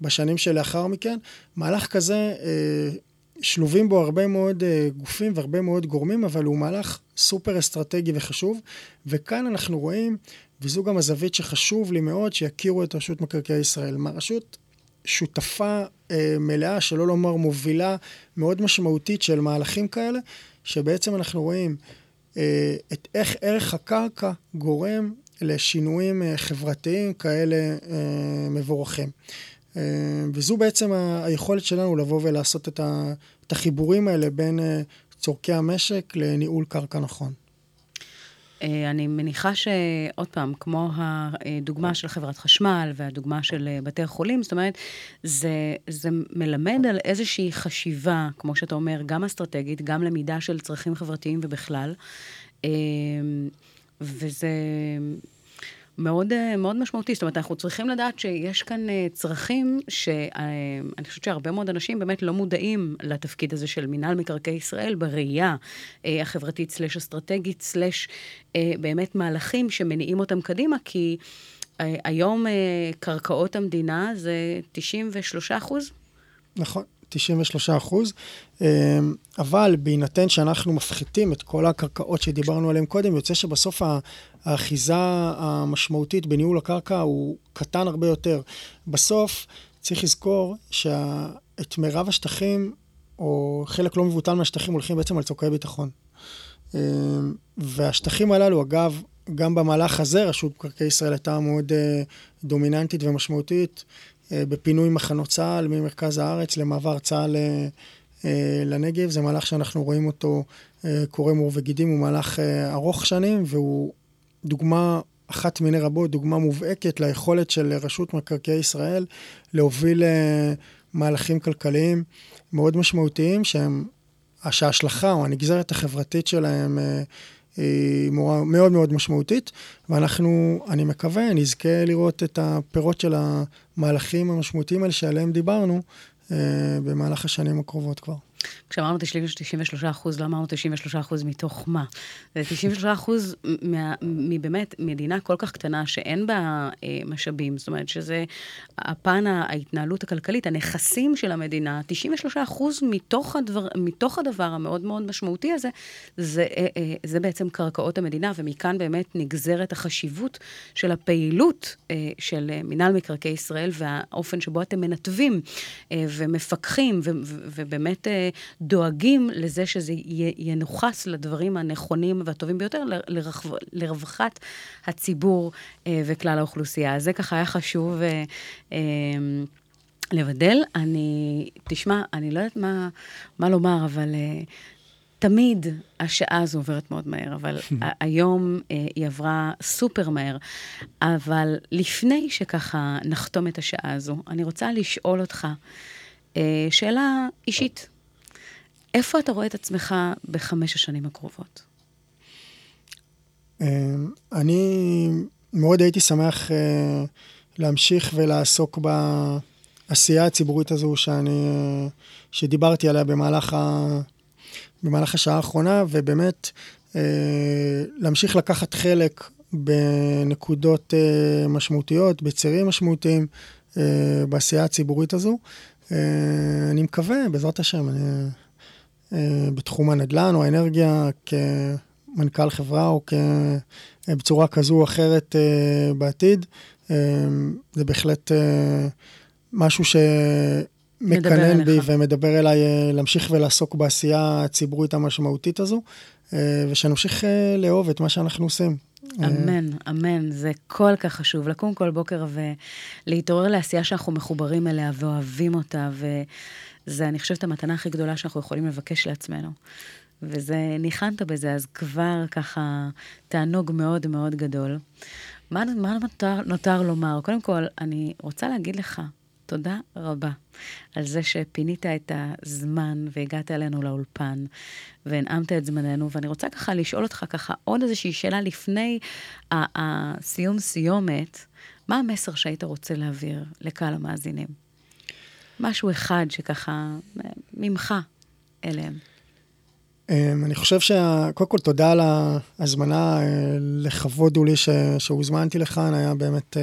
בשנים שלאחר מכן. מהלך כזה שלובים בו הרבה מאוד גופים והרבה מאוד גורמים, אבל הוא מהלך סופר אסטרטגי וחשוב, וכאן אנחנו רואים, וזו גם הזווית שחשוב לי מאוד, שיכירו את רשות מקרקעי ישראל. הרשות שותפה מלאה, שלא לומר מובילה מאוד משמעותית של מהלכים כאלה, שבעצם אנחנו רואים את איך ערך הקרקע גורם לשינויים חברתיים כאלה מבורכים. וזו בעצם היכולת שלנו לבוא ולעשות את החיבורים האלה בין צורכי המשק לניהול קרקע נכון. אני מניחה שעוד פעם, כמו הדוגמה של חברת חשמל והדוגמה של בתי חולים, זאת אומרת, זה מלמד על איזושהי חשיבה, כמו שאתה אומר, גם אסטרטגית, גם למידה של צרכים חברתיים ובכלל, וזה מאוד, מאוד משמעותי. זאת אומרת, אנחנו צריכים לדעת שיש כאן צרכים שאני חושבת שהרבה מאוד אנשים באמת לא מודעים לתפקיד הזה של מינהל מקרקעי ישראל בראייה החברתית סלש אסטרטגית סלש באמת מהלכים שמניעים אותם קדימה, כי היום קרקעות המדינה זה 93%. נכון. 93%, אבל בהינתן שאנחנו מפחיתים את כל הקרקעות שדיברנו עליהן קודם, יוצא שבסוף האחיזה המשמעותית בניהול הקרקע הוא קטן הרבה יותר. בסוף צריך לזכור שאת מירב השטחים, או חלק לא מבוטל מהשטחים, הולכים בעצם על צורכי ביטחון. והשטחים הללו, אגב, גם במהלך הזה, רשות מקרקעי ישראל הייתה מאוד דומיננטית ומשמעותית, בפינוי מחנות צה"ל ממרכז הארץ למעבר צה"ל לנגב. זה מהלך שאנחנו רואים אותו קורם עור וגידים, הוא מהלך ארוך שנים, והוא דוגמה אחת מיני רבות, דוגמה מובהקת ליכולת של רשות מקרקעי ישראל להוביל מהלכים כלכליים מאוד משמעותיים, שההשלכה או הנגזרת החברתית שלהם היא מאוד מאוד משמעותית, ואנחנו, אני מקווה, נזכה לראות את הפירות של המהלכים המשמעותיים האלה שעליהם דיברנו במהלך השנים הקרובות כבר. כשאמרנו 93%, לא אמרנו 93% מתוך מה. 93% מבאמת מדינה כל כך קטנה שאין בה משאבים, זאת אומרת שזה הפן ההתנהלות הכלכלית, הנכסים של המדינה, 93% מתוך הדבר המאוד מאוד משמעותי הזה, זה בעצם קרקעות המדינה, ומכאן באמת נגזרת החשיבות של הפעילות של מינהל מקרקעי ישראל, והאופן שבו אתם מנתבים ומפקחים ובאמת דואגים לזה שזה ינוחס לדברים הנכונים והטובים ביותר לרווחת הציבור וכלל האוכלוסייה. זה ככה היה חשוב לבדל. אני לא יודעת מה לומר, אבל תמיד השעה הזו עוברת מאוד מהר, אבל היום היא עברה סופר מהר. אבל לפני שככה נחתום את השעה הזו, אני רוצה לשאול אותך שאלה אישית. איפה אתה רואה את עצמך ב5 השנים הקרובות? אני מאוד הייתי שמח להמשיך ולעסוק בעשייה הציבורית הזו שדיברתי עליה במהלך השעה האחרונה, ובאמת להמשיך לקחת חלק בנקודות משמעותיות, בצירים משמעותיים בעשייה הציבורית הזו. אני מקווה, בעזרת השם, בתחום הנדל"ן או האנרגיה, כמנכ"ל חברה או בצורה כזו או אחרת בעתיד, זה בהחלט משהו שמקנן בי ומדבר אליי להמשיך ולעסוק בעשייה הציבורית המשמעותית הזו, ושנמשיך לאהוב את מה שאנחנו עושים. אמן, אמן. זה כל כך חשוב, לקום כל בוקר ולהתעורר לעשייה שאנחנו מחוברים אליה ואוהבים אותה, וזה, אני חושבת, המתנה הכי גדולה שאנחנו יכולים לבקש לעצמנו. וזה, ניחנת בזה, אז כבר ככה תענוג מאוד מאוד גדול. מה נותר לומר? קודם כל, אני רוצה להגיד לך תודה רבה על זה שפינית את הזמן והגעת אלינו לאולפן והנעמת את זמננו, ואני רוצה ככה לשאול אותך ככה עוד איזושהי שאלה לפני הסיומת, מה המסר שהיית רוצה להעביר לקהל המאזינים? משהו אחד שככה ממך אליהם. אני חושב שקודם כל תודה על ההזמנה, לכבוד הוא לי שהוזמנתי לכאן, היה באמת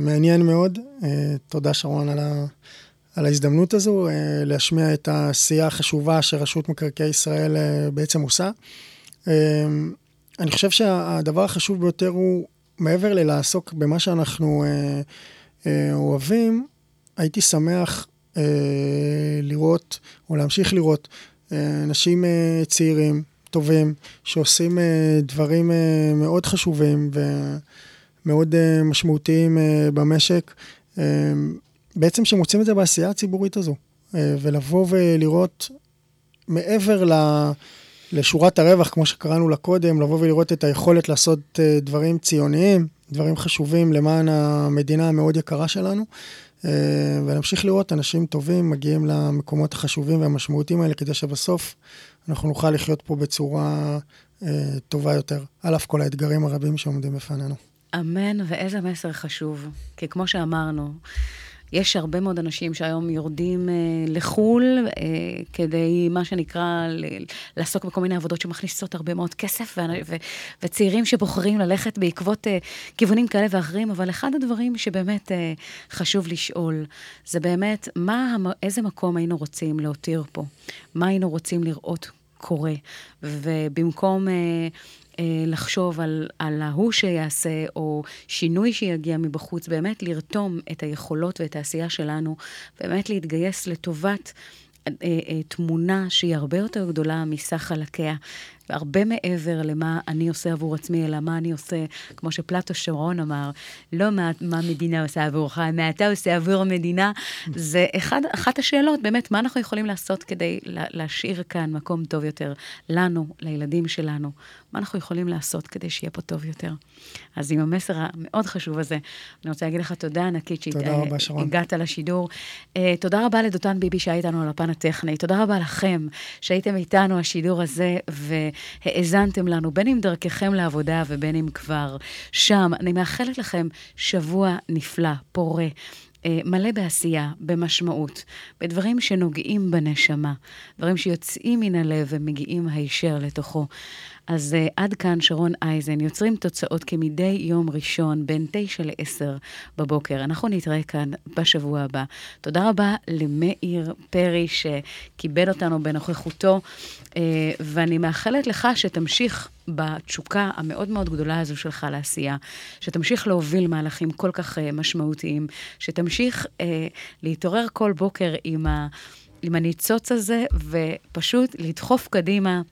מעניין מאוד. תודה שרון על ההזדמנות הזו, להשמיע את העשייה החשובה שרשות מקרקעי ישראל בעצם עושה. אני חושב שהדבר החשוב ביותר הוא, מעבר ללעסוק במה שאנחנו אוהבים, הייתי שמח לראות, או להמשיך לראות, אנשים צעירים, טובים, שעושים דברים מאוד חשובים ומאוד משמעותיים במשק, בעצם שמוצאים את זה בעשייה הציבורית הזו, ולבוא ולראות מעבר לשורת הרווח, כמו שקראנו לה קודם, לבוא ולראות את היכולת לעשות דברים ציוניים, דברים חשובים למען המדינה המאוד יקרה שלנו, ולהמשיך לראות אנשים טובים מגיעים למקומות החשובים והמשמעותיים האלה, כדי שבסוף אנחנו נוכל לחיות פה בצורה טובה יותר, על אף כל האתגרים הרבים שעומדים בפנינו. אמן, ואיזה מסר חשוב, כי כמו שאמרנו, יש הרבה מאוד אנשים שהיום יורדים לחול, כדי מה שנקרא, לעסוק בכל מיני עבודות שמכניסות הרבה מאוד כסף, וצעירים שבוחרים ללכת בעקבות כיוונים כאלה ואחרים, אבל אחד הדברים שבאמת חשוב לשאול, זה באמת איזה מקום היינו רוצים להותיר פה, מה היינו רוצים לראות קורה, ובמקום לחשוב על ההוא שיעשה, או שינוי שיגיע מבחוץ, באמת לרתום את היכולות ואת העשייה שלנו, באמת להתגייס לטובת תמונה שהיא הרבה יותר גדולה מסך חלקיה, והרבה מעבר למה אני עושה עבור עצמי, אלא מה אני עושה, כמו שפלטו שרון אמר, לא מה המדינה עושה עבורך, מה אתה עושה עבור המדינה, זה אחת השאלות, באמת, מה אנחנו יכולים לעשות כדי להשאיר כאן מקום טוב יותר לנו, לילדים שלנו, מה אנחנו יכולים לעשות כדי שיהיה פה טוב יותר. אז עם המסר המאוד חשוב הזה, אני רוצה להגיד לך תודה ענקית שהגעת לשידור. תודה רבה לדותן ביבי שהיה איתנו על הפן הטכני, תודה רבה לכם שהייתם איתנו השידור הזה, והאזנתם לנו, בין אם דרככם לעבודה ובין אם כבר שם. אני מאחלת לכם שבוע נפלא, פורה, מלא בעשייה, במשמעות, בדברים שנוגעים בנשמה, דברים שיוצאים מן הלב ומגיעים הישר לתוכו. אז עד כאן שרון אייזן, יוצרים תוצאות כמדי יום ראשון, בין 9 ל-10 בבוקר. אנחנו נתראה כאן בשבוע הבא. תודה רבה למאיר פרי שקיבל אותנו בנוכחותו, ואני מאחלת לך שתמשיך בתשוקה המאוד מאוד גדולה הזו שלך לעשייה, שתמשיך להוביל מהלכים כל כך משמעותיים, שתמשיך להתעורר כל בוקר עם הניצוץ הזה, ופשוט לדחוף קדימה,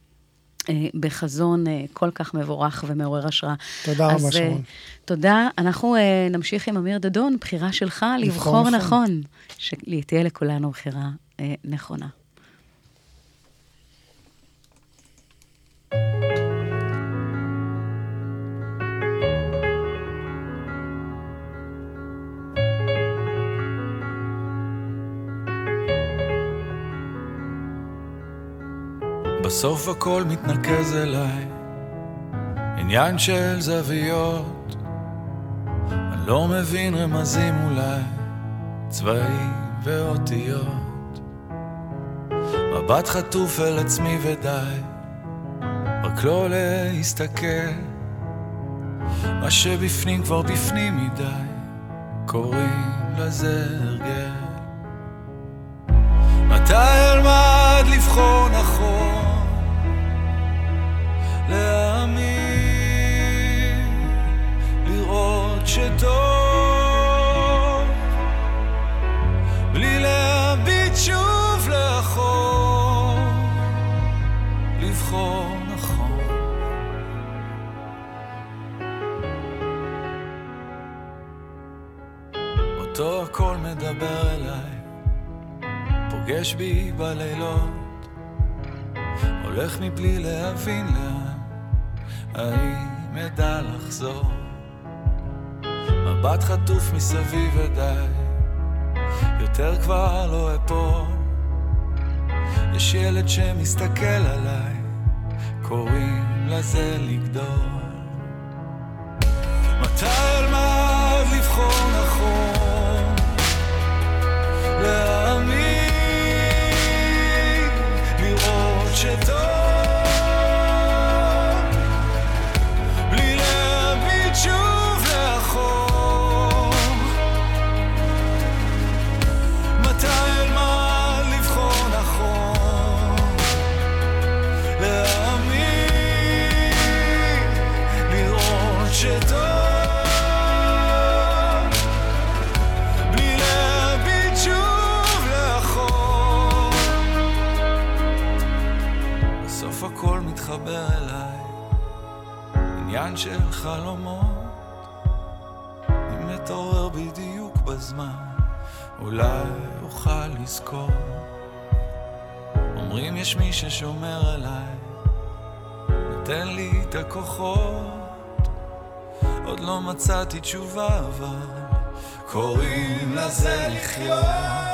בחזון כל כך מבורך ומעורר השראה. תודה רבה שרון. תודה. אנחנו נמשיך עם אמיר דדון, בחירה שלך לבחור נכון. שתהיה לכולנו בחירה נכונה. בסוף הכל מתנקז אליי, עניין של זוויות, אני לא מבין רמזים אולי, צבעים ואותיות, מבט חטוף אל עצמי ודי, רק לא להסתכל, מה שבפנים כבר בפנים מדי, קוראים לזה הרגל. מתי אלמד לבחור נכון? להאמין, לראות שטוב, בלי להביט שוב לאחור, לבחור נכון. אותו הכל מדבר אליי, פוגש בי בלילות, הולך מבלי להבין לאן, האם ידע לחזור, מבט חטוף מסביב ודי, יותר כבר לא אפור, יש ילד שמסתכל עליי, קוראים לזה לגדול. מתי אלמד לבחור נכון? להאמין, לראות מתחבר אליי, עניין של חלומות, אני מתעורר בדיוק בזמן, אולי אוכל לזכור. אומרים יש מי ששומר עליי, נתן לי את הכוחות, עוד לא מצאתי תשובה אבל קוראים לזה לחיות.